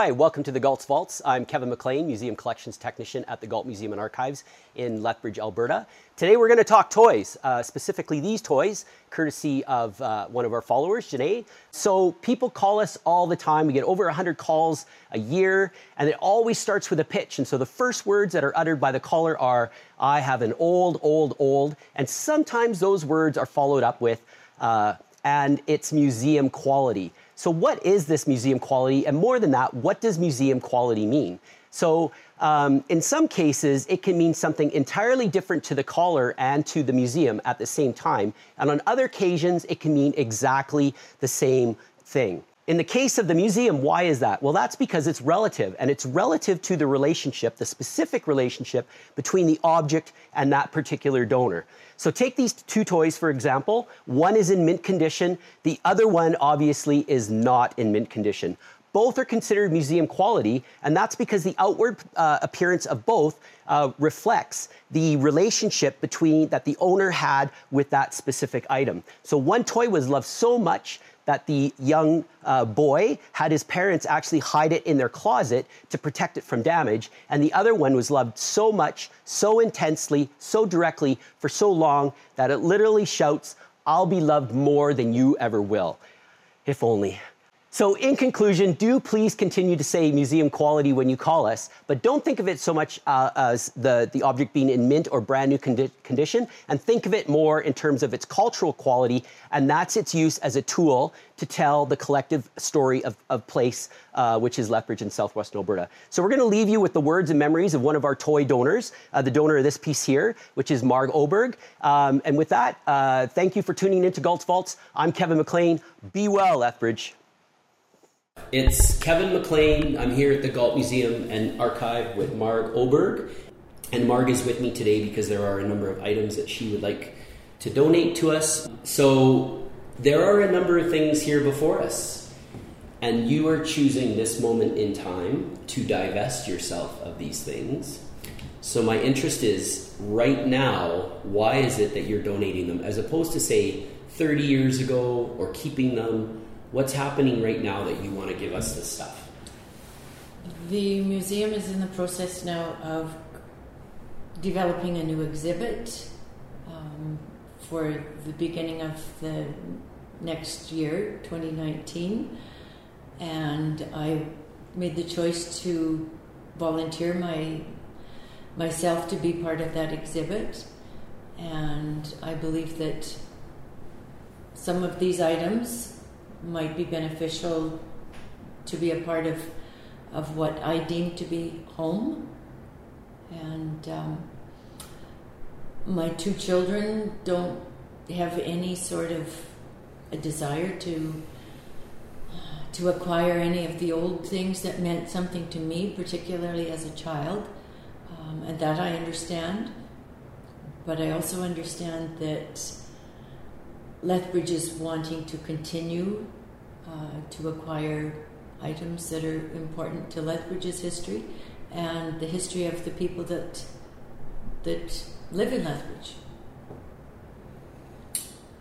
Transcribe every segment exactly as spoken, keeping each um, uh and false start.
Hi, welcome to the Galt's Vaults. I'm Kevin McLean, Museum Collections Technician at the Galt Museum and Archives in Lethbridge, Alberta. Today we're going to talk toys, uh, specifically these toys, courtesy of uh, one of our followers, Janae. So people call us all the time. We get over one hundred calls a year, and it always starts with a pitch. And so the first words that are uttered by the caller are, I have an old, old, old. And sometimes those words are followed up with, uh, and it's museum quality. So what is this museum quality? And more than that, what does museum quality mean? So um, in some cases, it can mean something entirely different to the caller and to the museum at the same time. And on other occasions, it can mean exactly the same thing. In the case of the museum, why is that? Well, that's because it's relative, and it's relative to the relationship, the specific relationship between the object and that particular donor. So take these two toys, for example. One is in mint condition. The other one, obviously, is not in mint condition. Both are considered museum quality, and that's because the outward uh, appearance of both uh, reflects the relationship between that the owner had with that specific item. So one toy was loved so much that the young uh, boy had his parents actually hide it in their closet to protect it from damage, and the other one was loved so much, so intensely, so directly, for so long that it literally shouts, "I'll be loved more than you ever will." If only. So in conclusion, do please continue to say museum quality when you call us, but don't think of it so much uh, as the, the object being in mint or brand new condi condition, and think of it more in terms of its cultural quality, and that's its use as a tool to tell the collective story of, of place, uh, which is Lethbridge in southwestern Alberta. So we're going to leave you with the words and memories of one of our toy donors, uh, the donor of this piece here, which is Marg Oberg. Um, and with that, uh, thank you for tuning into Galt's Vaults. I'm Kevin McLean. Be well, Lethbridge. It's Kevin McLean. I'm here at the Galt Museum and Archive with Marg Oberg. And Marg is with me today because there are a number of items that she would like to donate to us. So there are a number of things here before us. And you are choosing this moment in time to divest yourself of these things. So my interest is, right now, why is it that you're donating them? As opposed to, say, thirty years ago or keeping them. What's happening right now that you want to give us this stuff? The museum is in the process now of developing a new exhibit um, for the beginning of the next year, twenty nineteen. And I made the choice to volunteer my myself to be part of that exhibit. And I believe that some of these items might be beneficial to be a part of of what I deem to be home. And um, my two children don't have any sort of a desire to to acquire any of the old things that meant something to me, particularly as a child, um, and that I understand. But I also understand that Lethbridge is wanting to continue uh, to acquire items that are important to Lethbridge's history and the history of the people that that live in Lethbridge.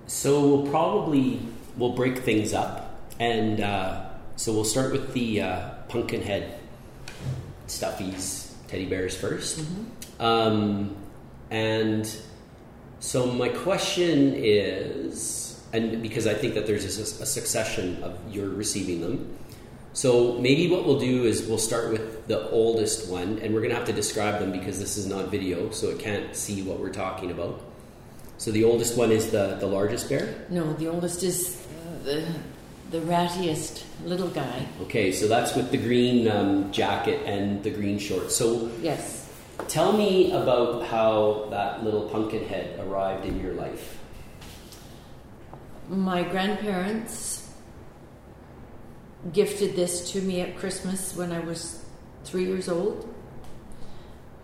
So we'll probably we'll break things up, and uh, so we'll start with the uh, pumpkin head stuffies, teddy bears first, mm-hmm. um, and. So my question is, and because I think that there's a, a succession of you're receiving them, so maybe what we'll do is we'll start with the oldest one, and we're going to have to describe them because this is not video, so it can't see what we're talking about. So the oldest one is the, the largest bear? No, the oldest is the, the rattiest little guy. Okay, so that's with the green um, jacket and the green shorts. So yes. Tell me about how that little pumpkin head arrived in your life. My grandparents gifted this to me at Christmas when I was three years old.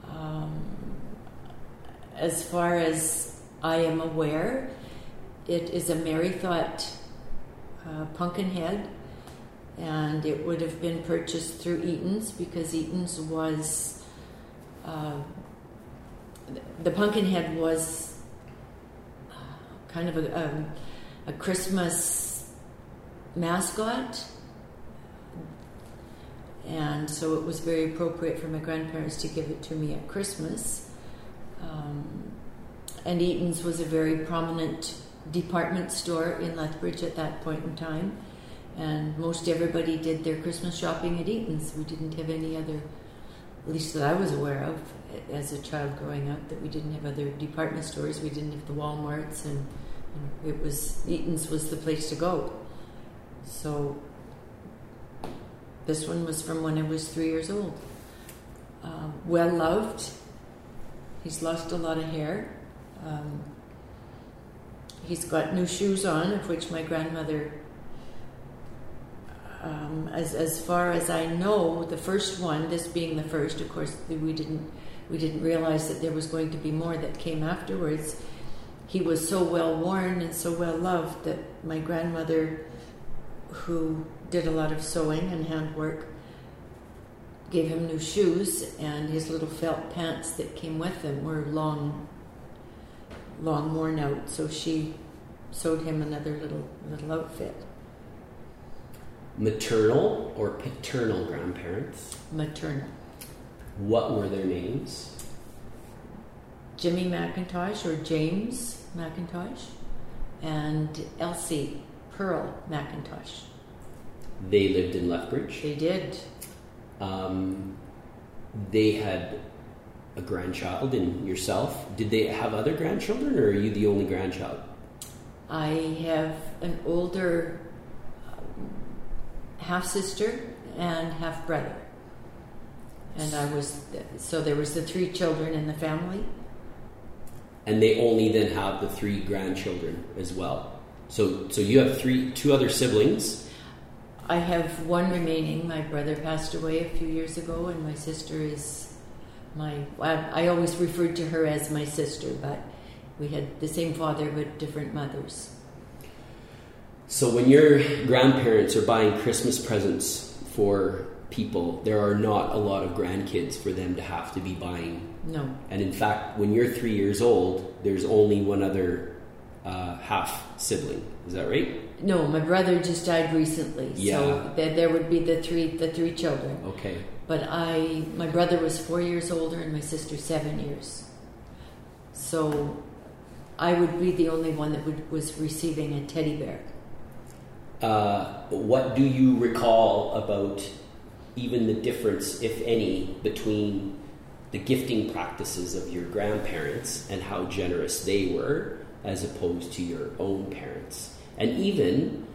Um, as far as I am aware, it is a Merrythought uh, pumpkin head, and it would have been purchased through Eaton's because Eaton's was... Uh, the pumpkin head was kind of a, um, a Christmas mascot, and so it was very appropriate for my grandparents to give it to me at Christmas. Um, and Eaton's was a very prominent department store in Lethbridge at that point in time, and most everybody did their Christmas shopping at Eaton's. We didn't have any other, at least that I was aware of, as a child growing up, that we didn't have other department stores. We didn't have the Walmarts, and you know, it was Eaton's was the place to go. So this one was from when I was three years old. Um, well loved. He's lost a lot of hair. Um, he's got new shoes on, of which my grandmother, um, as as far as I know, the first one, this being the first, of course, we didn't we didn't realize that there was going to be more that came afterwards. He was so well worn and so well loved that my grandmother, who did a lot of sewing and handwork, gave him new shoes, and his little felt pants that came with them were long, long worn out, so she sewed him another little little outfit. Maternal or paternal grandparents? Maternal. What were their names? Jimmy McIntosh, or James McIntosh, and Elsie Pearl McIntosh. They lived in Lethbridge? They did. Um, they had a grandchild in yourself. Did they have other grandchildren, or are you the only grandchild? I have an older half-sister and half-brother. And I was, so there was the three children in the family. And they only then have the three grandchildren as well. So so you have three, two other siblings. I have one remaining. My brother passed away a few years ago, and my sister is my... I, I always referred to her as my sister, but we had the same father but different mothers. So when your grandparents are buying Christmas presents for people, there are not a lot of grandkids for them to have to be buying. No. And in fact, when you're three years old, there's only one other uh, half-sibling. Is that right? No, my brother just died recently, yeah. So there, there would be the three the three children. Okay. But I, my brother was four years older and my sister seven years. So I would be the only one that would, was receiving a teddy bear. Uh, what do you recall about even the difference, if any, between the gifting practices of your grandparents and how generous they were as opposed to your own parents? And even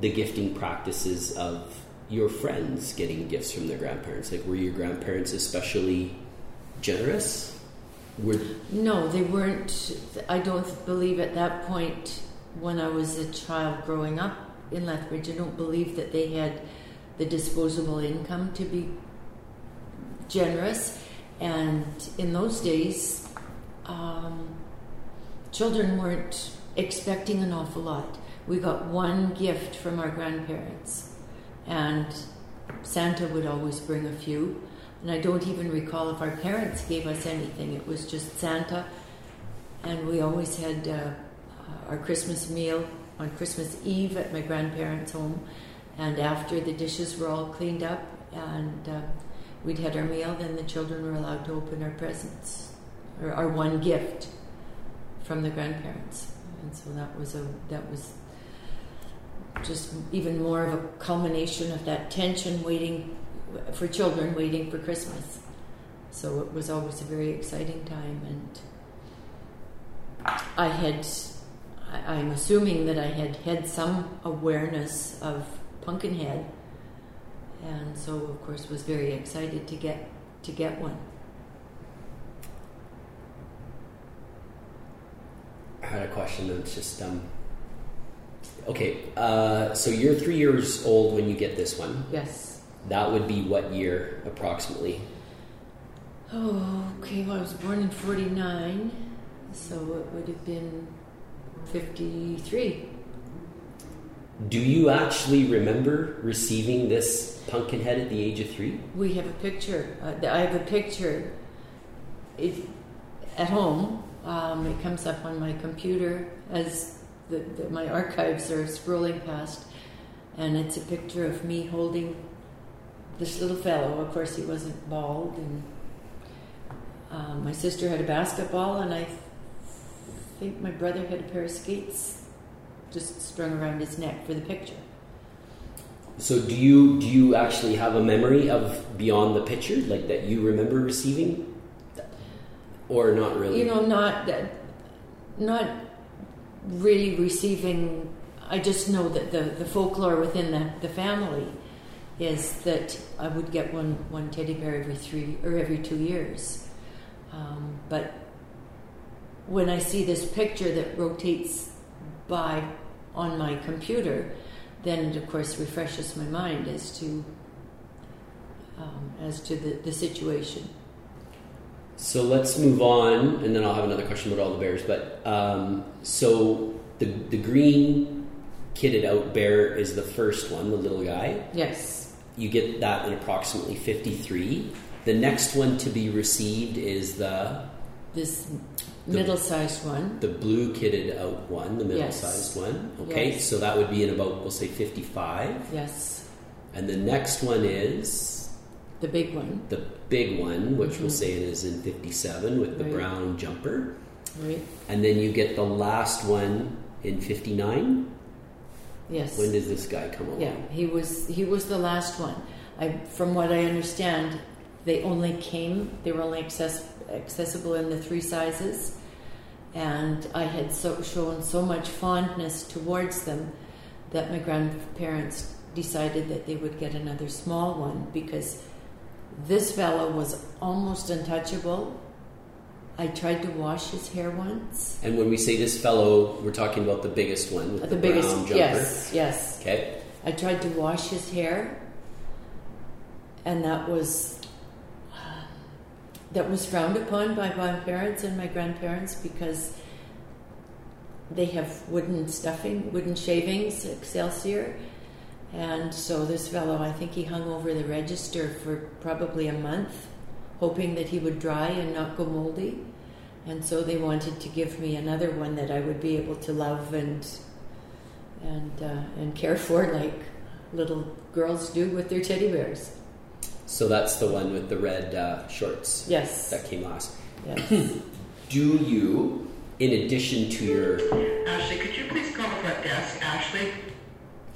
the gifting practices of your friends getting gifts from their grandparents. Like, were your grandparents especially generous? Were... No, they weren't. I don't believe at that point, when I was a child growing up in Lethbridge, I don't believe that they had the disposable income to be generous. And in those days, um, children weren't expecting an awful lot. We got one gift from our grandparents, and Santa would always bring a few, and I don't even recall if our parents gave us anything. It was just Santa, and we always had uh, our Christmas meal on Christmas Eve at my grandparents' home, and after the dishes were all cleaned up and uh, we'd had our meal, then the children were allowed to open our presents, or our one gift from the grandparents. And so that was a that was just even more of a culmination of that tension waiting for children waiting for Christmas. So it was always a very exciting time, and I had I, I'm assuming that I had had some awareness of Pumpkinhead, and so of course was very excited to get to get one. I had a question that's just, um, okay, uh, so you're three years old when you get this one. Yes. That would be what year, approximately? Oh, okay, well, I was born in forty-nine, so it would have been fifty-three. Do you actually remember receiving this Pumpkinhead at the age of three? We have a picture. Uh, I have a picture it, at home. Um, it comes up on my computer as the, the, my archives are scrolling past, and it's a picture of me holding this little fellow. Of course, he wasn't bald. And um, my sister had a basketball, and I th- think my brother had a pair of skates just strung around his neck for the picture. So do you do you actually have a memory of beyond the picture, like that you remember receiving? Or not really? You know, not not really receiving. I just know that the, the folklore within the, the family is that I would get one, one teddy bear every three or every two years. Um, but when I see this picture that rotates by on my computer, then it, of course, refreshes my mind as to um, as to the, the situation. So let's move on, and then I'll have another question about all the bears. But um, so the the green kitted out bear is the first one, the little guy. Yes. You get that in approximately fifty-three. The next one to be received is the... This middle-sized one. The blue kitted out one, the middle-sized yes. one. Okay, yes. So that would be in about, we'll say, fifty-five. Yes. And the next one is... The big one. The big one, which mm-hmm. we'll say it is in fifty-seven with the right. brown jumper. Right. And then you get the last one in fifty-nine. Yes. When did this guy come along? Yeah, he was he was the last one. I, from what I understand, they only came, they were only accessible. accessible in the three sizes, and I had so, shown so much fondness towards them that my grandparents decided that they would get another small one, because this fellow was almost untouchable. I tried to wash his hair once. And when we say this fellow, we're talking about the biggest one with the, the biggest, brown jumper. Yes, yes. Okay. I tried to wash his hair, and that was... That was frowned upon by my parents and my grandparents, because they have wooden stuffing, wooden shavings, Excelsior. And so this fellow, I think he hung over the register for probably a month, hoping that he would dry and not go moldy. And so they wanted to give me another one that I would be able to love and and uh, and care for, like little girls do with their teddy bears. So that's the one with the red uh, shorts. Yes. That came last. Yes. Do you, in addition to your... Ashley, could you please call the front desk, Ashley?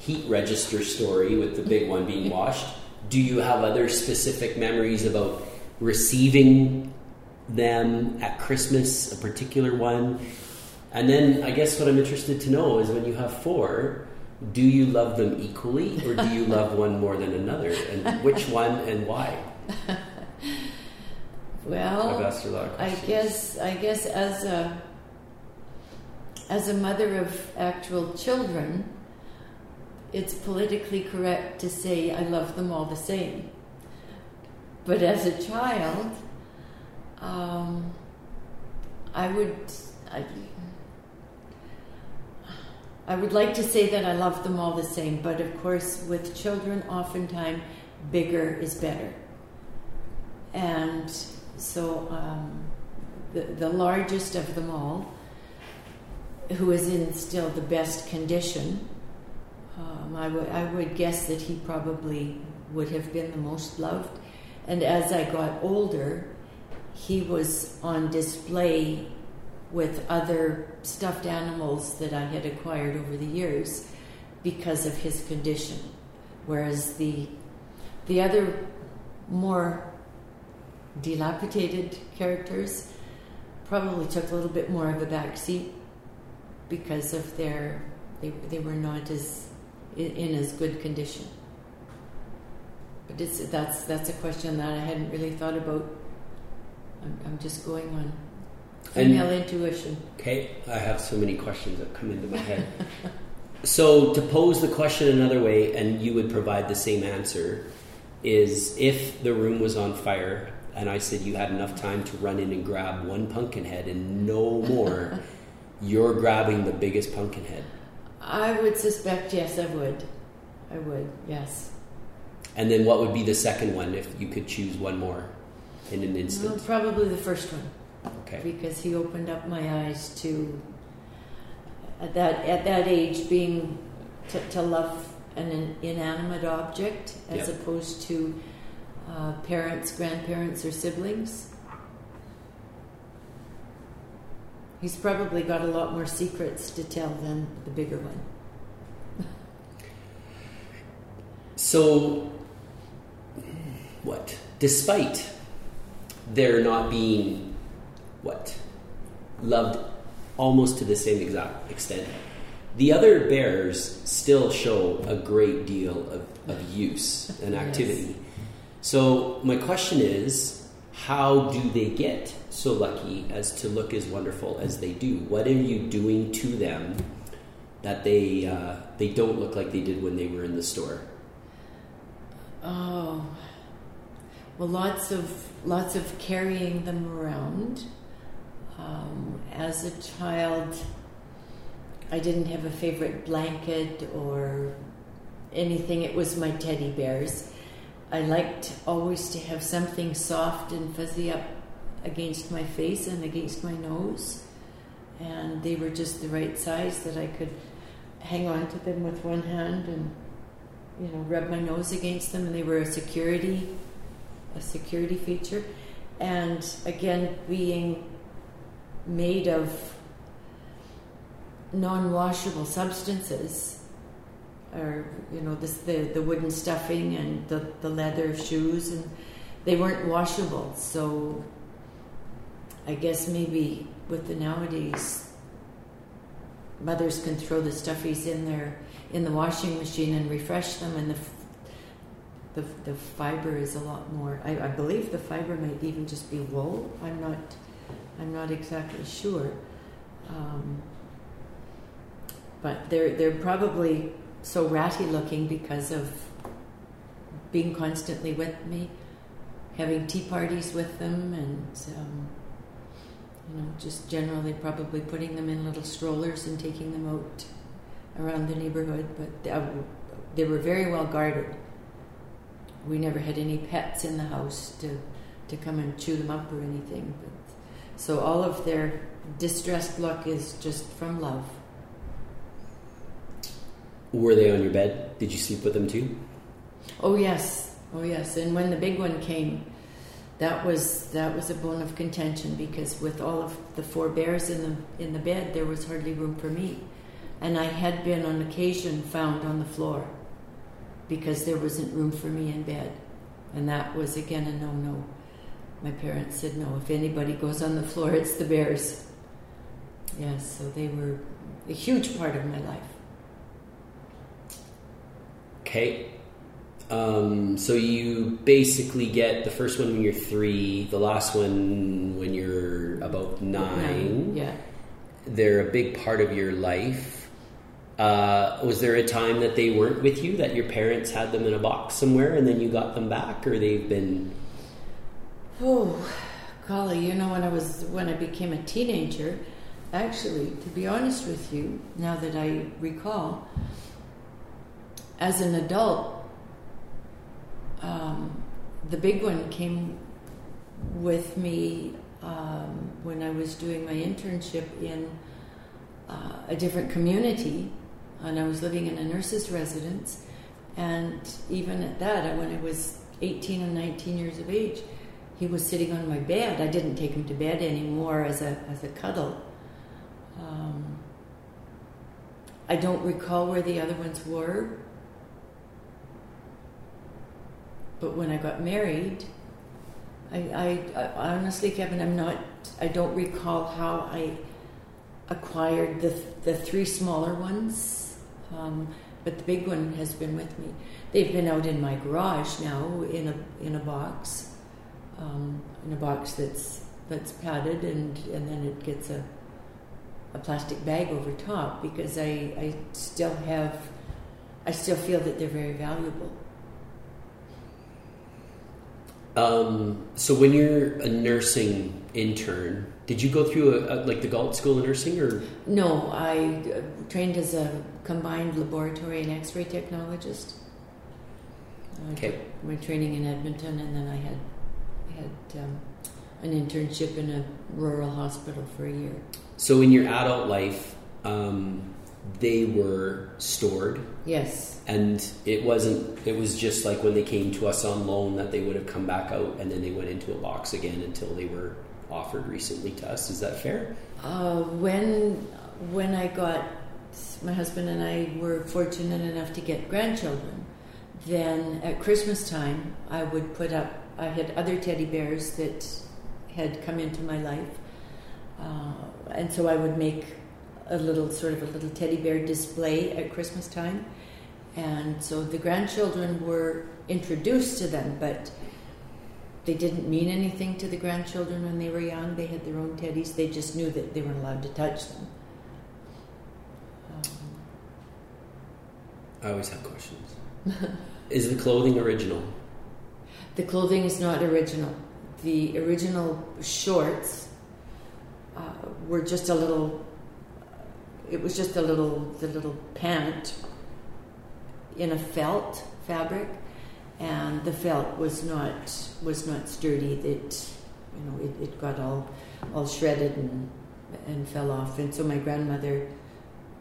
Heat register story with the big one being washed. Do you have other specific memories about receiving them at Christmas, a particular one? And then I guess what I'm interested to know is, when you have four... Do you love them equally, or do you love one more than another? And which one and why? Well, I've asked a lot of questions. I guess I guess as a as a mother of actual children, it's politically correct to say I love them all the same. But as a child, um, I would I I would like to say that I love them all the same, but of course with children, oftentimes bigger is better. And so um, the, the largest of them all, who is in still the best condition, um, I, w- I would guess that he probably would have been the most loved. And as I got older, he was on display with other stuffed animals that I had acquired over the years because of his condition. Whereas the the other more dilapidated characters probably took a little bit more of a backseat because of their they they were not as in as good condition. But it's, that's that's a question that I hadn't really thought about. I'm, I'm just going on. Female and, intuition. Okay, I have so many questions that come into my head. So to pose the question another way, and you would provide the same answer, is if the room was on fire and I said you had enough time to run in and grab one pumpkin head and no more, you're grabbing the biggest pumpkin head. I would suspect, yes, I would. I would, yes. And then what would be the second one if you could choose one more in an instant? Well, probably the first one. Okay. Because he opened up my eyes to, at that at that age, being to, to love an inanimate object as yep. opposed to uh, parents, grandparents, or siblings. He's probably got a lot more secrets to tell than the bigger one. So, what? Despite there not being, what? Loved almost to the same exact extent, the other bearers still show a great deal of, of use and activity. Yes. So my question is, how do they get so lucky as to look as wonderful as they do? What are you doing to them that they uh, they don't look like they did when they were in the store? Oh, well, lots of lots of carrying them around. Um, as a child, I didn't have a favorite blanket or anything. It was my teddy bears. I liked always to have something soft and fuzzy up against my face and against my nose. And they were just the right size that I could hang on to them with one hand and, you know, rub my nose against them. And they were a security, a security feature. And again, being made of non-washable substances, or, you know, this, the the wooden stuffing and the, the leather of shoes, and they weren't washable. So I guess maybe with the nowadays, mothers can throw the stuffies in their in the washing machine and refresh them, and the the, the fiber is a lot more. I, I believe the fiber might even just be wool. I'm not I'm not exactly sure. Um, But they're they're probably so ratty looking because of being constantly with me, having tea parties with them, and um, you know, just generally probably putting them in little strollers and taking them out around the neighborhood. But uh, they were very well guarded. We never had any pets in the house to to come and chew them up or anything. But, so all of their distressed look is just from love. Were they on your bed? Did you sleep with them too? Oh yes, oh yes. And when the big one came, that was that was a bone of contention, because with all of the four bears in the in the bed, there was hardly room for me, and I had been on occasion found on the floor because there wasn't room for me in bed, and that was again a no-no. My parents said no. If anybody goes on the floor, it's the bears. Yes, so they were a huge part of my life. Okay, um, so you basically get the first one when you're three, the last one when you're about nine. nine. Yeah, they're a big part of your life. Uh, was there a time that they weren't with you, that your parents had them in a box somewhere and then you got them back, or they've been? Oh, golly! You know, when I was when I became a teenager, actually, to be honest with you, now that I recall. As an adult, um, the big one came with me um, when I was doing my internship in uh, a different community, and I was living in a nurse's residence. And even at that, when I was eighteen and nineteen years of age, he was sitting on my bed. I didn't take him to bed anymore as a as a cuddle. Um, I don't recall where the other ones were. But when I got married, I, I, I honestly, Kevin, I'm not, I don't recall how I acquired the the three smaller ones, um, but the big one has been with me. They've been out in my garage now, in a in a box, um, in a box that's that's padded, and, and then it gets a a plastic bag over top, because I I still have, I still feel that they're very valuable. Um, so when you're a nursing intern, did you go through a, a, like the Galt School of Nursing, or? No, I uh, trained as a combined laboratory and x-ray technologist. I okay. did my training in Edmonton, and then I had had um, an internship in a rural hospital for a year. So in your adult life, um, they were stored. Yes. And it wasn't, it was just like when they came to us on loan that they would have come back out and then they went into a box again until they were offered recently to us. Is that fair? Uh, when, when I got, my husband and I were fortunate enough to get grandchildren, then at Christmas time I would put up, I had other teddy bears that had come into my life. Uh, and so I would make a little sort of a little teddy bear display at Christmas time, and so the grandchildren were introduced to them, but they didn't mean anything to the grandchildren when they were young. They had their own teddies. They just knew that they weren't allowed to touch them. Um, I always have questions. Is the clothing original? The clothing is not original. The original shorts uh, were just a little... It was just a little, the little pant in a felt fabric, and the felt was not was not sturdy. It, you know, it, it got all all shredded and and fell off. And so my grandmother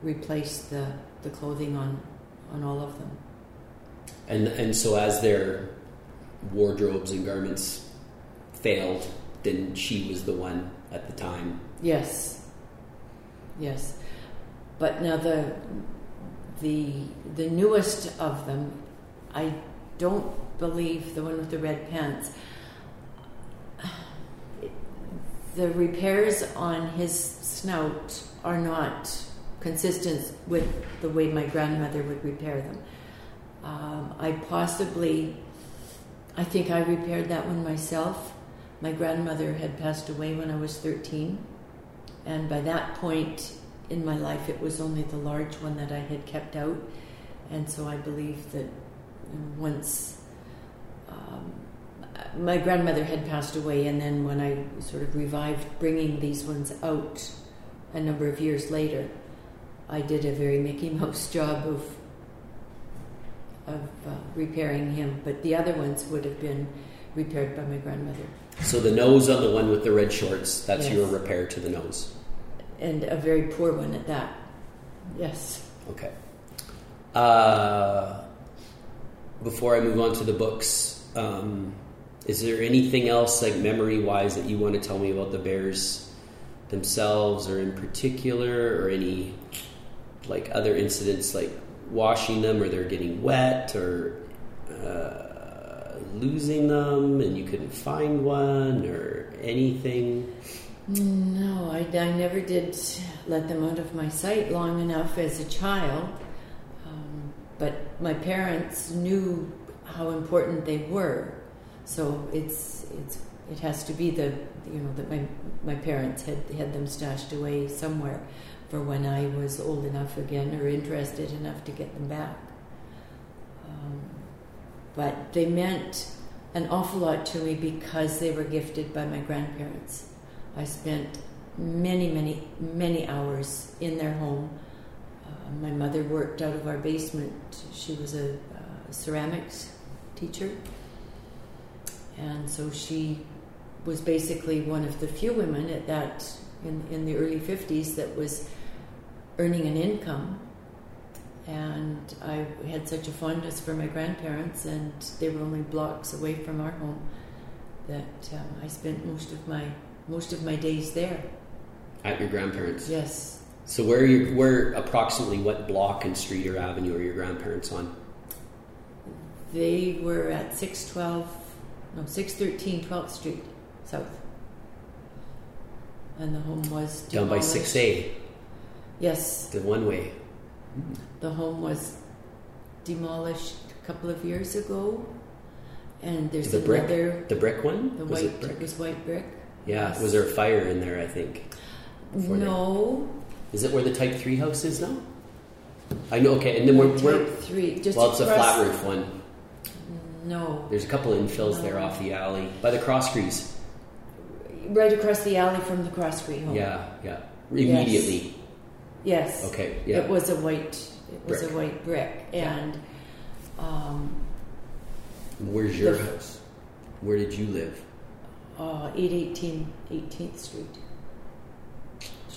replaced the, the clothing on on all of them. And and so as their wardrobes and garments failed, then she was the one at the time. Yes. Yes. But now the the the newest of them, I don't believe the one with the red pants. It, the repairs on his snout are not consistent with the way my grandmother would repair them. Um, I possibly, I think I repaired that one myself. My grandmother had passed away when I was thirteen, and by that point in my life, it was only the large one that I had kept out, and so I believe that once um, my grandmother had passed away, and then when I sort of revived bringing these ones out a number of years later, I did a very Mickey Mouse job of of uh, repairing him, but the other ones would have been repaired by my grandmother. So the nose on the one with the red shorts, that's yes. Your repair to the nose. And a very poor one at that. Yes. Okay. Uh, before I move on to the books, um, is there anything else, like memory-wise, that you want to tell me about the bears themselves, or in particular, or any like other incidents, like washing them, or they're getting wet, or uh, losing them, and you couldn't find one, or anything? No, I, I never did let them out of my sight long enough as a child, um, but my parents knew how important they were, so it's it's it has to be the you know that my my parents had had them stashed away somewhere for when I was old enough again or interested enough to get them back. Um, but they meant an awful lot to me because they were gifted by my grandparents. I spent many, many, many hours in their home. Uh, my mother worked out of our basement. She was a, a ceramics teacher. And so she was basically one of the few women at that, in, in the early fifties, that was earning an income. And I had such a fondness for my grandparents, and they were only blocks away from our home, that um, I spent most of my Most of my days there. At your grandparents'? Yes. So where are you, where approximately what block and street or avenue are your grandparents on? They were at six twelve, no, six thirteen twelfth Street South. And the home was demolished. Down by six A? Yes. The one way. The home was demolished a couple of years ago. And there's the brick, another... The brick one? The was white, it brick? It was white brick. Yeah, yes. Was there a fire in there, I think? No. That? Is it where the Type three house is now? I know, okay, and then we're... we're type three, just well, it's a flat roof one. No. There's a couple infills no. there off the alley, by the Crosskrees. Right across the alley from the Crosskrees home. Yeah, yeah. Immediately. Yes. yes. Okay, yeah. It was a white, it was brick. a white brick, and... Yeah. Um, Where's your the, house? Where did you live? Uh, eight eighteen eighteenth Street,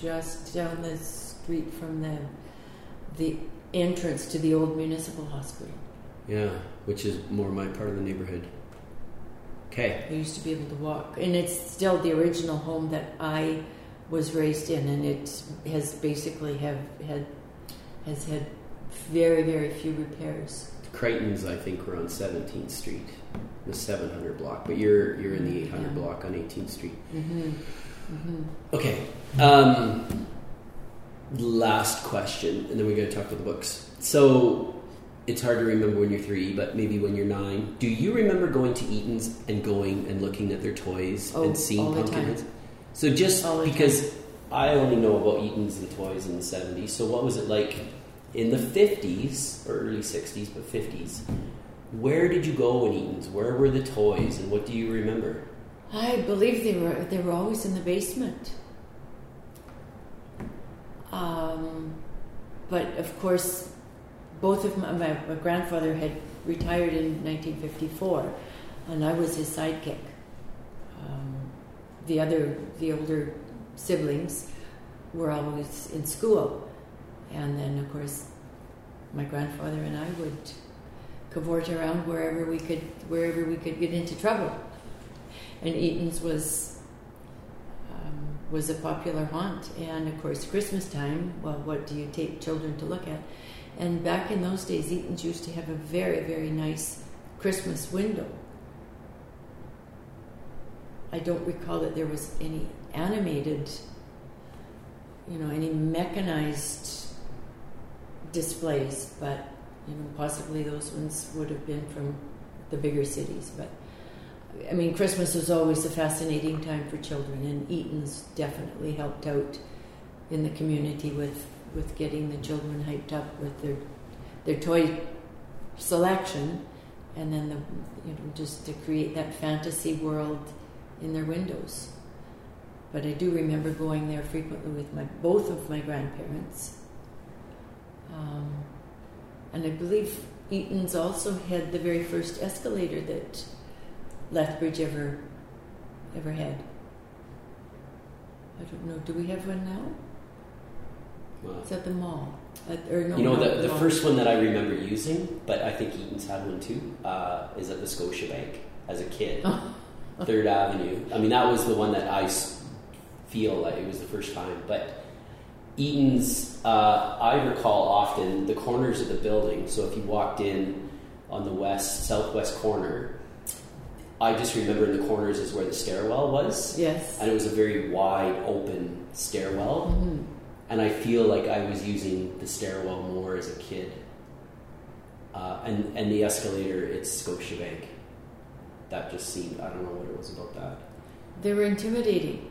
just down the street from the the entrance to the old municipal hospital. Yeah, which is more my part of the neighborhood. Okay. I used to be able to walk, and it's still the original home that I was raised in, and it has basically have had has had very, very few repairs. Crichton's, I think, were on seventeenth Street, the seven hundred block, but you're you're in the eight hundred yeah. block on eighteenth Street. Mm-hmm. Mm-hmm. Okay. Um, last question, and then we got to talk about the books. So it's hard to remember when you're three, but maybe when you're nine. Do you remember going to Eaton's and going and looking at their toys oh, and seeing pumpkin heads? So just because time. I only know about Eaton's and toys in the seventies, so what was it like in the fifties, or early sixties, but fifties? Where did you go in Eaton's? Where were the toys, and what do you remember? I believe they were they were always in the basement. Um, but of course, both of my, my, my grandfather had retired in nineteen fifty-four, and I was his sidekick. Um, the other, the older siblings were always in school, and then of course, my grandfather and I would cavort around wherever we could, wherever we could get into trouble. And Eaton's was um, was a popular haunt, and of course Christmas time. Well, what do you take children to look at? And back in those days, Eaton's used to have a very, very nice Christmas window. I don't recall that there was any animated, you know, any mechanized displays, but you know, possibly those ones would have been from the bigger cities, but. I mean, Christmas was always a fascinating time for children, and Eaton's definitely helped out in the community with, with getting the children hyped up with their their toy selection, and then the you know just to create that fantasy world in their windows. But I do remember going there frequently with my both of my grandparents, um, and I believe Eaton's also had the very first escalator that Lethbridge ever ever had. I don't know, do we have one now? Well, it's at the mall. At, or no, you know, the, the first one that I remember using, but I think Eaton's had one too, uh, is at the Scotiabank as a kid. Third Avenue. I mean, that was the one that I feel like it was the first time. But Eaton's, uh, I recall often the corners of the building, so if you walked in on the west, southwest corner, I just remember in the corners is where the stairwell was. Yes. And it was a very wide, open stairwell. Mm-hmm. And I feel like I was using the stairwell more as a kid. Uh, and, and the escalator, it's Scotiabank. That just seemed, I don't know what it was about that. They were intimidating.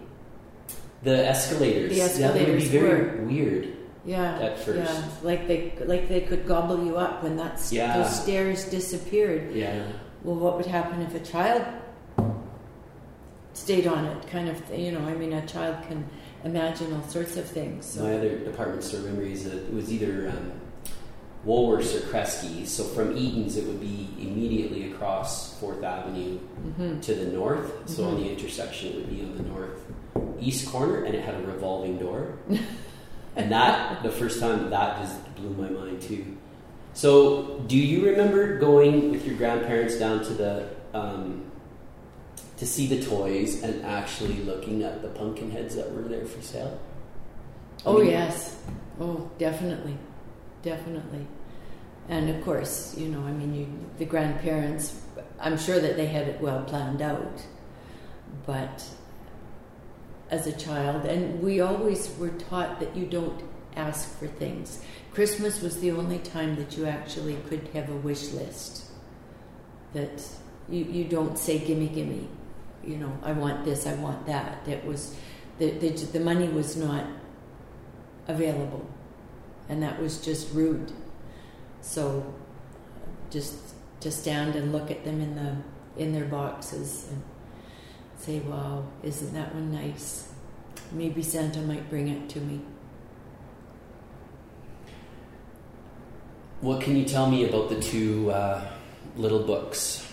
The escalators. The escalators yeah, they would be very were. weird. Yeah. At first. Yeah. Like they, like they could gobble you up when that st- yeah. those stairs disappeared. Yeah. Well, what would happen if a child stayed on it? Kind of, you know, I mean, a child can imagine all sorts of things. So. My other department store memory is that it was either um, Woolworths or Kresge's. So from Eaton's, it would be immediately across fourth Avenue mm-hmm. to the north. So mm-hmm. on the intersection, it would be on the northeast corner, and it had a revolving door. And that, the first time, that just blew my mind, too. So, do you remember going with your grandparents down to the um, to see the toys and actually looking at the pumpkin heads that were there for sale? I oh mean, yes, oh definitely, definitely, and of course, you know, I mean, you, the grandparents. I'm sure that they had it well planned out, but as a child, and we always were taught that you don't ask for things. Christmas was the only time that you actually could have a wish list. That you, you don't say gimme gimme, you know, I want this, I want that. That was the, the the money was not available, and that was just rude. So just to stand and look at them in the in their boxes and say, wow, isn't that one nice? Maybe Santa might bring it to me. What can you tell me about the two uh, little books?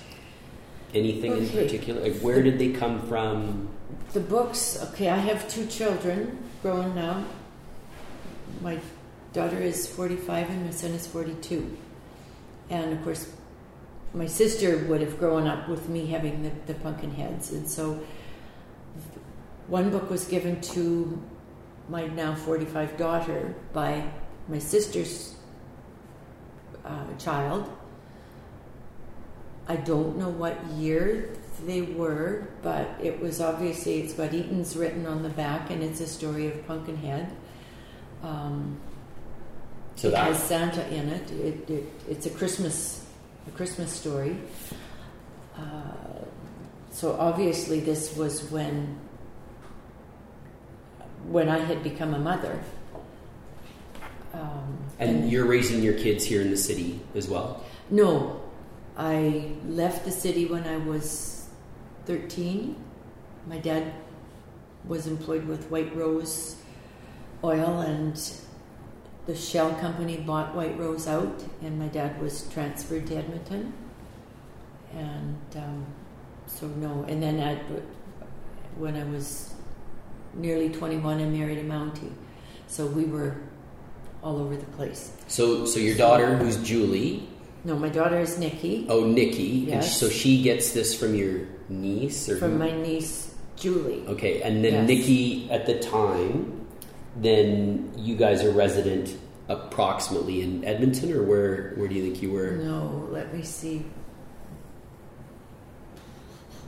Anything okay. in particular? Like where the, did they come from? The books, okay, I have two children grown now. My daughter is forty-five and my son is forty-two. And of course, my sister would have grown up with me having the, the pumpkin heads. And so one book was given to my now forty-five daughter by my sister's uh, child. I don't know what year they were, but it was obviously, it's got Eaton's written on the back, and it's a story of Pumpkinhead. Um, so that it has Santa in it. It, it it's a Christmas a Christmas story. Uh, so obviously, this was when when I had become a mother. Um, and, and you're raising your kids here in the city as well? No. I left the city when I was thirteen. My dad was employed with White Rose Oil, and the Shell company bought White Rose out, and my dad was transferred to Edmonton. And um, so no, and then I, when I was nearly twenty-one, I married a Mountie. So we were all over the place. So, so your daughter, who's Julie... No, my daughter is Nikki. Oh, Nikki. Yes. And so she gets this from your niece? Or from who? My niece, Julie. Okay, and then yes. Nikki, at the time, then you guys are resident approximately in Edmonton, or where, where do you think you were? No, let me see.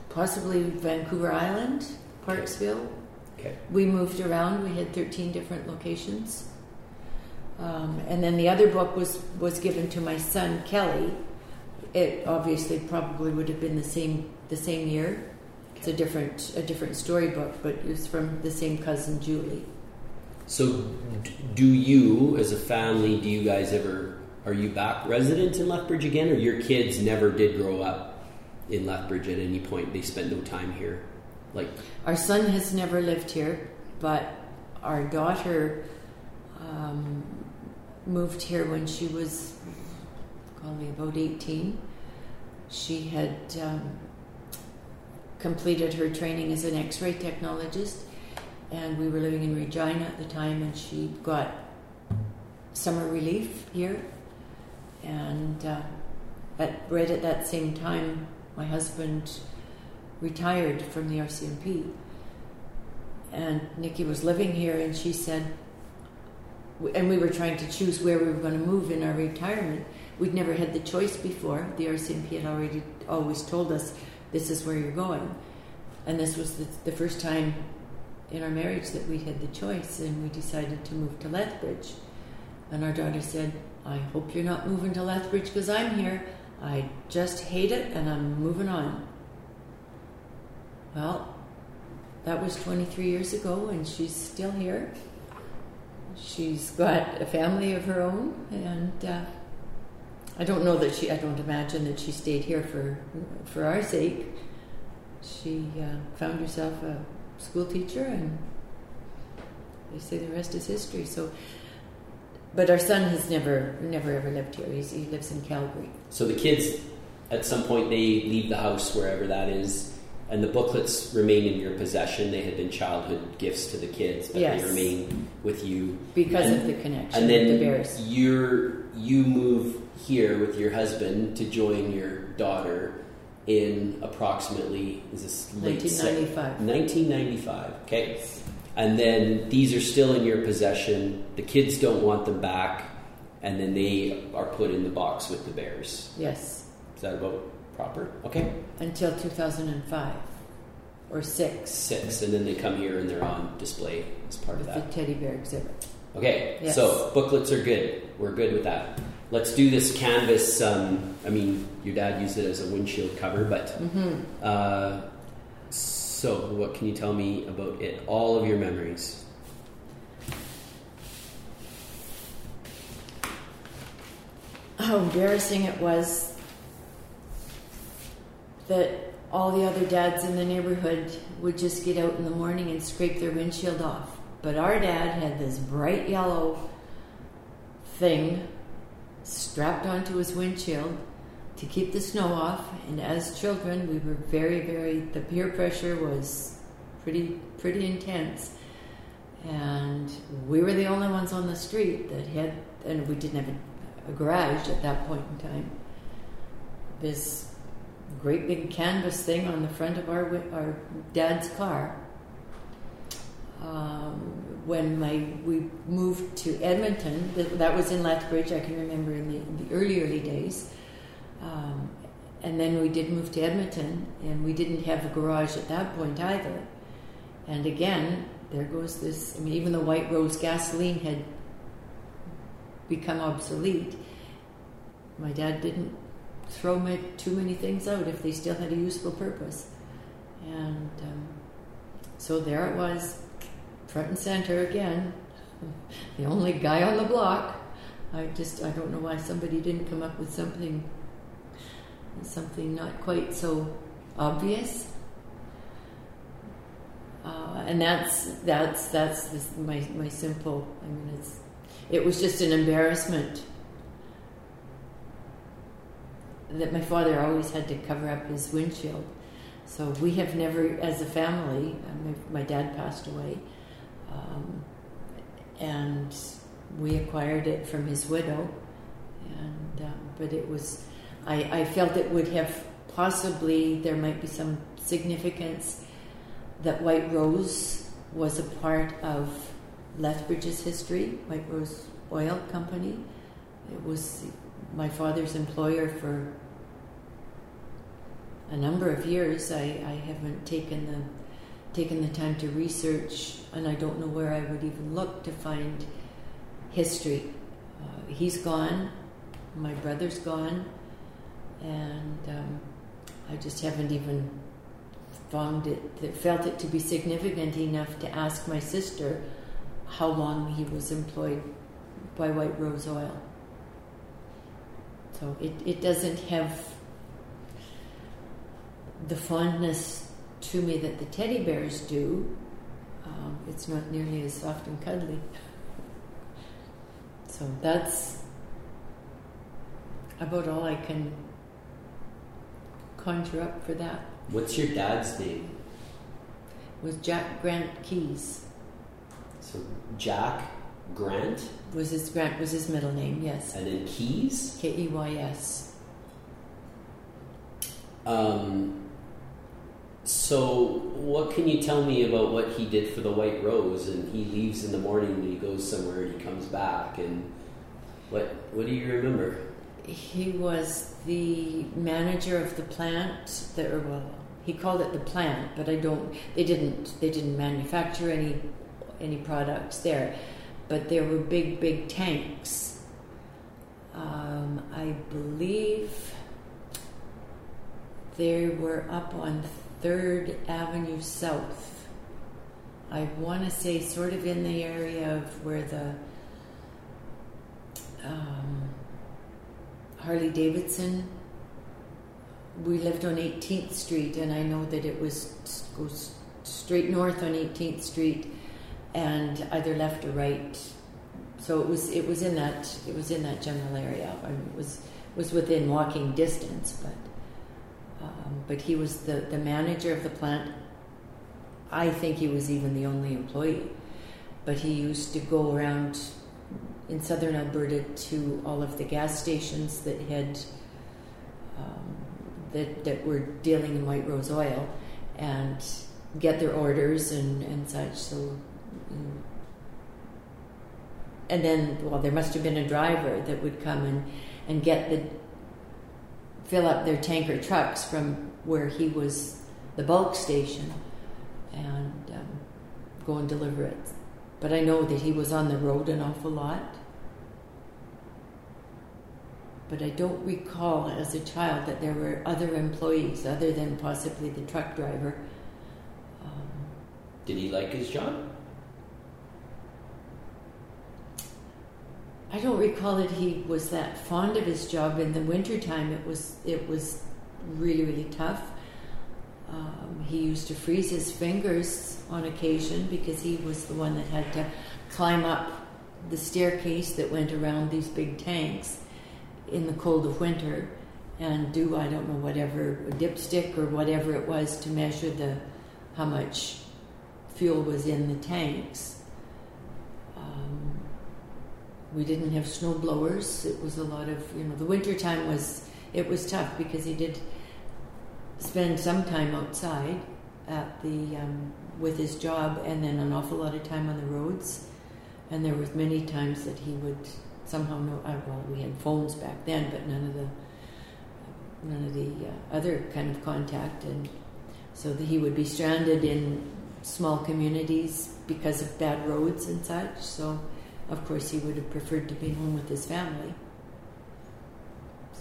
Possibly Vancouver Island, Parksville. Okay. We moved around. We had thirteen different locations. Um, and then the other book was, was given to my son, Kelly. It obviously probably would have been the same the same year. It's a different a different storybook, but it was from the same cousin, Julie. So do you, as a family, do you guys ever, are you back resident in Lethbridge again, or your kids never did grow up in Lethbridge at any point? They spent no time here? Like our son has never lived here, but our daughter... Um, moved here when she was probably about eighteen. She had um, completed her training as an x-ray technologist, and we were living in Regina at the time, and she got summer relief here. And uh, at, right at that same time, my husband retired from the R C M P, and Nikki was living here, and she said, and we were trying to choose where we were going to move in our retirement. We'd never had the choice before. The R C M P had already always told us, this is where you're going. And this was the, the first time in our marriage that we had the choice, and we decided to move to Lethbridge. And our daughter said, I hope you're not moving to Lethbridge because I'm here. I just hate it, and I'm moving on. Well, that was twenty-three years ago, and she's still here. She's got a family of her own, and uh, I don't know that she, I don't imagine that she stayed here for for our sake. She uh, found herself a school teacher, and they say the rest is history. So, but our son has never, never ever lived here. He's, he lives in Calgary. So the kids, at some point, they leave the house, wherever that is, and the booklets remain in your possession. They had been childhood gifts to the kids, but yes, they remain with you. Because and, of the connection and then with the Bears. You're, you move here with your husband to join your daughter in approximately, is this late nineteen ninety-five. nineteen ninety-five, okay. And then these are still in your possession. The kids don't want them back, and then they are put in the box with the Bears. Yes. Is that about proper? Okay. Until two thousand five or six. Six, and then they come here and they're on display as part with of that. The teddy bear exhibit. Okay, yes. So booklets are good. We're good with that. Let's do this canvas. Um, I mean, your dad used it as a windshield cover, but mm-hmm. uh, so what can you tell me about it? All of your memories. How embarrassing it was that all the other dads in the neighborhood would just get out in the morning and scrape their windshield off. But our dad had this bright yellow thing strapped onto his windshield to keep the snow off. And as children, we were very, very, the peer pressure was pretty, pretty intense. and we were the only ones on the street that had, and we didn't have a, a garage at that point in time, this great big canvas thing on the front of our our dad's car. Um, when my we moved to Edmonton, that was in Lethbridge, I can remember in the, in the early, early days. Um, and then we did move to Edmonton, and we didn't have a garage at that point either. And again, there goes this, I mean, even the White Rose gasoline had become obsolete. My dad didn't throw me too many things out if they still had a useful purpose. And um, so there it was, front and center again, the only guy on the block. I just, I don't know why somebody didn't come up with something, something not quite so obvious. Uh, and that's that's that's this, my my simple. I mean, it's it was just an embarrassment that my father always had to cover up his windshield. So we have never, as a family, my, my dad passed away, um, and we acquired it from his widow. And uh, but it was, I, I felt it would have possibly, there might be some significance that White Rose was a part of Lethbridge's history, White Rose Oil Company. It was my father's employer for a number of years. I, I haven't taken the taken the time to research, and I don't know where I would even look to find history. Uh, he's gone, my brother's gone, and um, I just haven't even found it, felt it to be significant enough to ask my sister how long he was employed by White Rose Oil. So it, it doesn't have the fondness to me that the teddy bears do. Um, it's not nearly as soft and cuddly. So that's about all I can conjure up for that. What's your dad's name? It was Jack Grant Keys. So Jack Grant? Was his Grant was his middle name, yes. And then Keys? K E Y S. Um, so what can you tell me about what he did for the White Rose? And he leaves in the morning and he goes somewhere and he comes back, and what what do you remember? He was the manager of the plant, that, or well, he called it the plant, but I don't. They didn't. They didn't manufacture any any products there, but there were big, big tanks. Um, I believe they were up on Third Avenue South. I want to say sort of in the area of where the. Um, Harley Davidson. We lived on eighteenth Street, and I know that it was goes straight north on eighteenth Street, and either left or right. So it was it was in that it was in that general area. I mean, it was was within walking distance, but um, but he was the, the manager of the plant. I think he was even the only employee, but he used to go around in southern Alberta to all of the gas stations that had um, that that were dealing in White Rose Oil and get their orders and, and such. So, and then well, there must have been a driver that would come and, and get the fill up their tanker trucks from where he was the bulk station and um, go and deliver it. But I know that he was on the road an awful lot. But I don't recall as a child that there were other employees other than possibly the truck driver. Um, Did he like his job? I don't recall that he was that fond of his job. In the wintertime, it was, it was really, really tough. Um, he used to freeze his fingers on occasion because he was the one that had to climb up the staircase that went around these big tanks in the cold of winter and do, I don't know, whatever, a dipstick or whatever it was to measure the how much fuel was in the tanks. Um, we didn't have snow blowers. It was a lot of, you know, the winter time was, it was tough because he did spend some time outside at the um, with his job, and then an awful lot of time on the roads. And there was many times that he would somehow know. Well, we had phones back then, but none of the none of the uh, other kind of contact, and so that he would be stranded in small communities because of bad roads and such. So, of course, he would have preferred to be home with his family.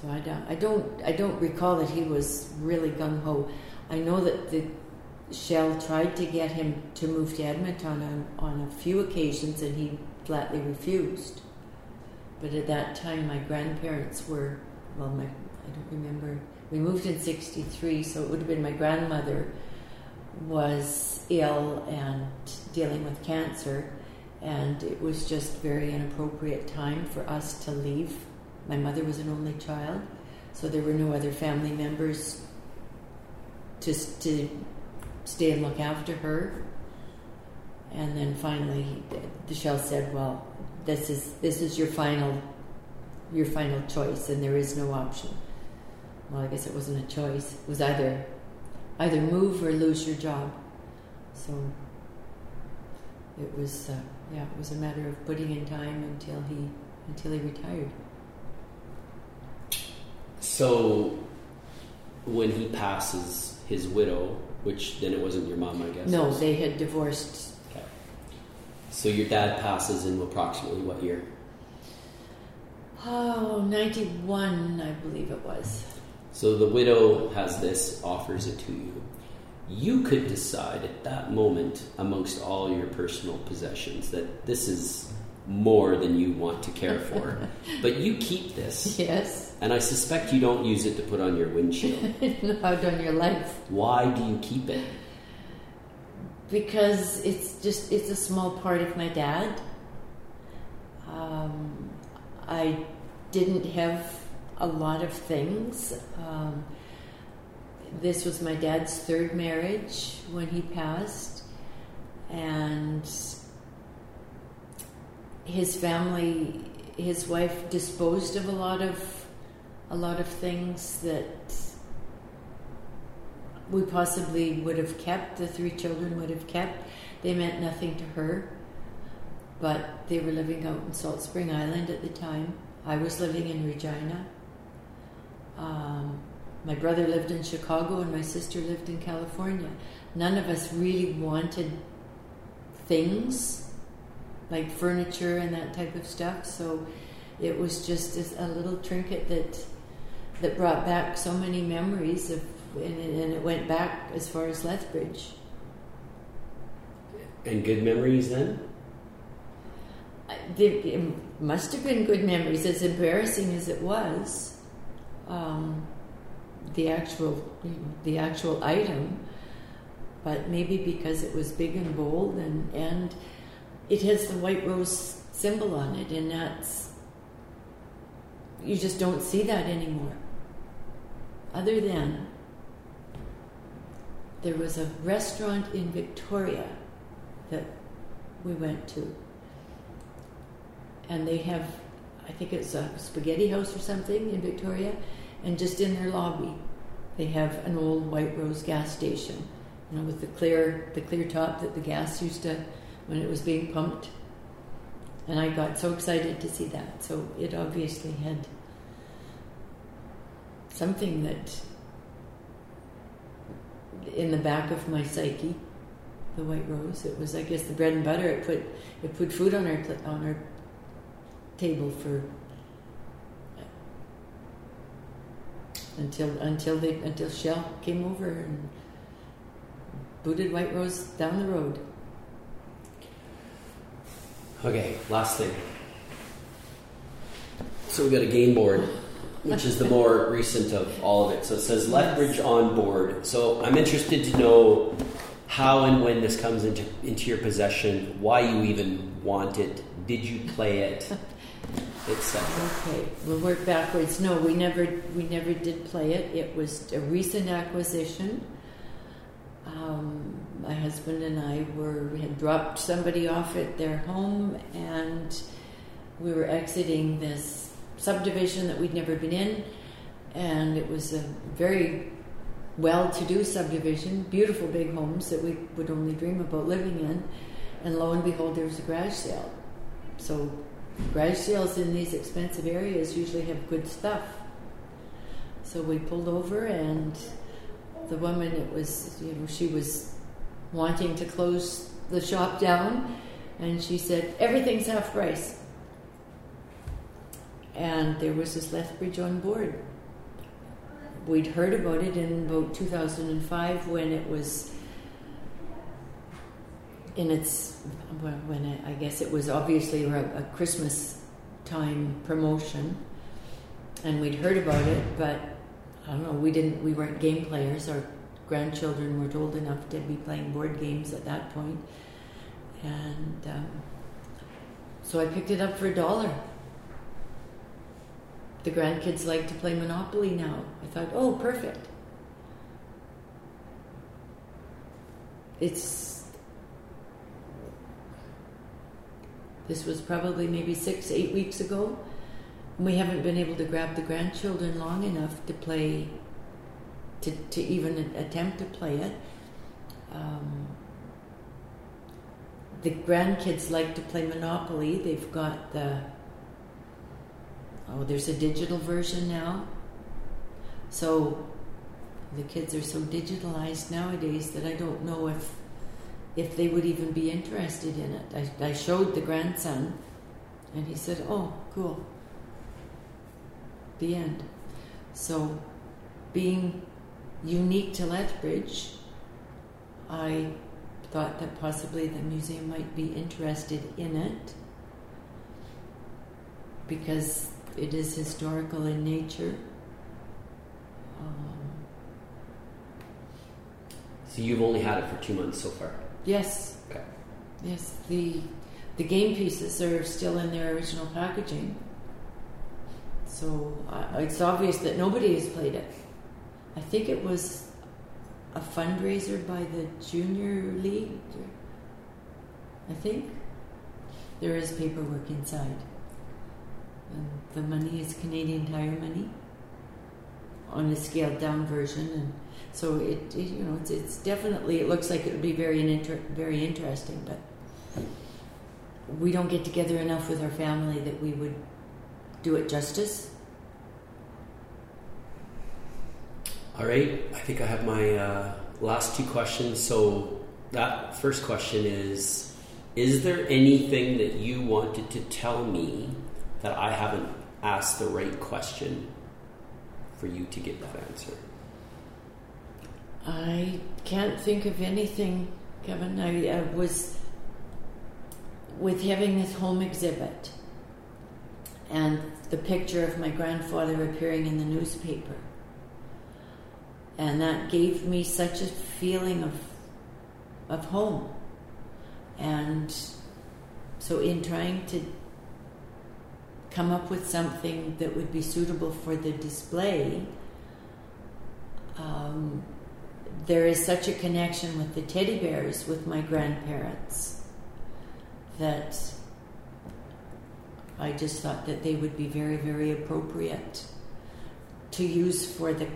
So I don't, I don't, I don't recall that he was really gung ho. I know that the Shell tried to get him to move to Edmonton on, on a few occasions, and he flatly refused. But at that time, my grandparents were well. My, I don't remember. We moved in sixty-three, so it would have been my grandmother was ill and dealing with cancer, and it was just very inappropriate time for us to leave. My mother was an only child, so there were no other family members to to stay and look after her. And then finally, the Shell said, "Well, this is this is your final your final choice, and there is no option." Well, I guess it wasn't a choice. It was either either move or lose your job. So it was uh, yeah, it was a matter of putting in time until he until he retired. So when he passes, his widow, which then it wasn't your mom, I guess. No, was. They had divorced. Okay. So your dad passes in approximately what year? Oh, ninety-one, I believe it was. So the widow has this, offers it to you. You could decide at that moment, amongst all your personal possessions, that this is more than you want to care for. But you keep this. Yes. And I suspect you don't use it to put on your windshield. No, out on your life. Why do you keep it? Because it's just, it's a small part of my dad. Um, I didn't have a lot of things. Um, this was my dad's third marriage when he passed. And his family, his wife disposed of a lot of a lot of things that we possibly would have kept, the three children would have kept. They meant nothing to her, but they were living out in Salt Spring Island at the time. I was living in Regina. Um, my brother lived in Chicago and my sister lived in California. None of us really wanted things like furniture and that type of stuff, so it was just a little trinket that that brought back so many memories of, and, and it went back as far as Lethbridge. And good memories then? It must have been good memories, as embarrassing as it was. Um, the actual, the actual item, but maybe because it was big and bold, and and it has the White Rose symbol on it, and that's, you just don't see that anymore. Other than, there was a restaurant in Victoria that we went to, and they have, I think it's a spaghetti house or something in Victoria, and just in their lobby, they have an old White Rose gas station, you know, with the clear, the clear top that the gas used to, when it was being pumped. And I got so excited to see that. So it obviously had something that, in the back of my psyche, the White Rose, it was, I guess, the bread and butter. It put it put food on our on our table for until until they until Shell came over and booted White Rose down the road. Okay, last thing. So we got a game board, which is the more recent of all of it. So it says Lethbridge on board. So I'm interested to know how and when this comes into into your possession, why you even want it, did you play it, et cetera. Okay, we'll work backwards. No, we never we never did play it. It was a recent acquisition. Um, my husband husband and I were we had dropped somebody off at their home, and we were exiting this subdivision that we'd never been in, and it was a very well-to-do subdivision, beautiful big homes that we would only dream about living in, and lo and behold, there was a garage sale. So garage sales in these expensive areas usually have good stuff. So we pulled over, and the woman, it was, you know, she was wanting to close the shop down, and she said, "Everything's half price." And there was this Lethbridge on board. We'd heard about it in about two thousand five when it was in its, when I guess it was obviously a Christmas time promotion, and we'd heard about it, but I don't know, we didn't, we weren't game players. Our grandchildren weren't old enough to be playing board games at that point. And um, so I picked it up for a dollar. The grandkids like to play Monopoly now. I thought, oh, perfect. It's, this was probably maybe six, eight weeks ago. We haven't been able to grab the grandchildren long enough to play, to, to even attempt to play it. Um, the grandkids like to play Monopoly. They've got the, oh, there's a digital version now. So the kids are so digitalized nowadays that I don't know if if they would even be interested in it. I, I showed the grandson, and he said, "Oh, cool." The end. So being unique to Lethbridge, I thought that possibly the museum might be interested in it because it is historical in nature. Um, so you've only had it for two months so far? Yes. Okay. Yes, the the game pieces are still in their original packaging. So uh, it's obvious that nobody has played it. I think it was a fundraiser by the Junior League. I think there is paperwork inside. And the money is Canadian Tire money on a scaled down version, and so it, it you know it's, it's definitely, it looks like it would be very inter- very interesting, but we don't get together enough with our family that we would do it justice. All right, I think I have my uh, last two questions. So that first question is: is there anything that you wanted to tell me that I haven't asked the right question for you to get that answer? I can't think of anything, Kevin. I, I was with having this home exhibit and the picture of my grandfather appearing in the newspaper, and that gave me such a feeling of of home. And so in trying to come up with something that would be suitable for the display, Um, there is such a connection with the teddy bears with my grandparents that I just thought that they would be very, very appropriate to use for the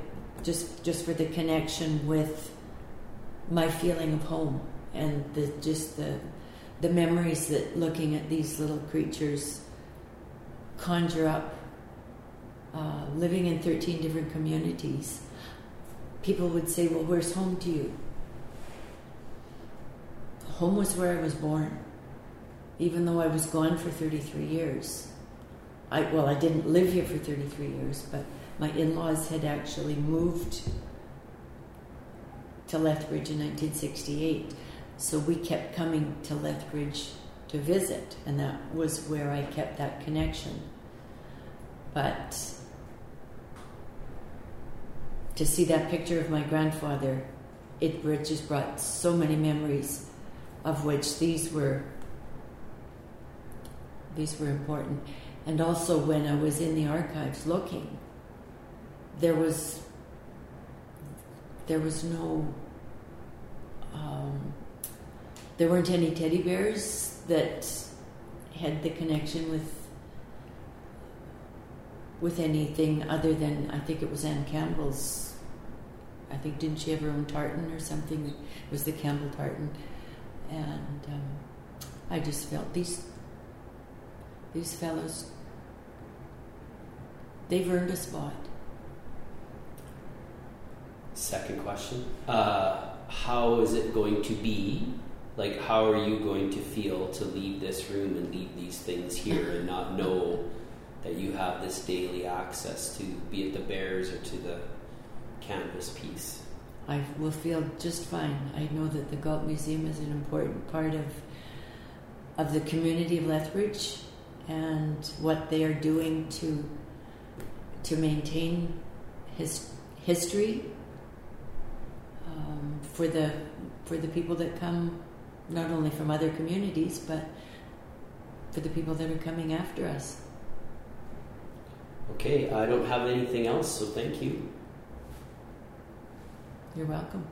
just just for the connection with my feeling of home and the just the the memories that looking at these little creatures conjure up. Uh, living in thirteen different communities, people would say, "Well, where's home to you?" Home was where I was born, even though I was gone for thirty-three years. I well, I didn't live here for thirty-three years, but my in-laws had actually moved to Lethbridge in nineteen sixty-eight, so we kept coming to Lethbridge to visit, and that was where I kept that connection. But to see that picture of my grandfather, it just brought so many memories, of which these were these were important. And also when I was in the archives looking, there was there was no um, there weren't any teddy bears that had the connection with with anything other than, I think it was Anne Campbell's, I think, didn't she have her own tartan or something? It was the Campbell tartan. And um, I just felt these these fellows, they've earned a spot. Second question. Uh, how is it going to be? Like, how are you going to feel to leave this room and leave these things here and not know that you have this daily access to, be it the bears or to the canvas piece? I will feel just fine. I know that the Galt Museum is an important part of of the community of Lethbridge and what they are doing to to maintain his history um, for the for the people that come, not only from other communities, but for the people that are coming after us. Okay, I don't have anything else, so thank you. You're welcome.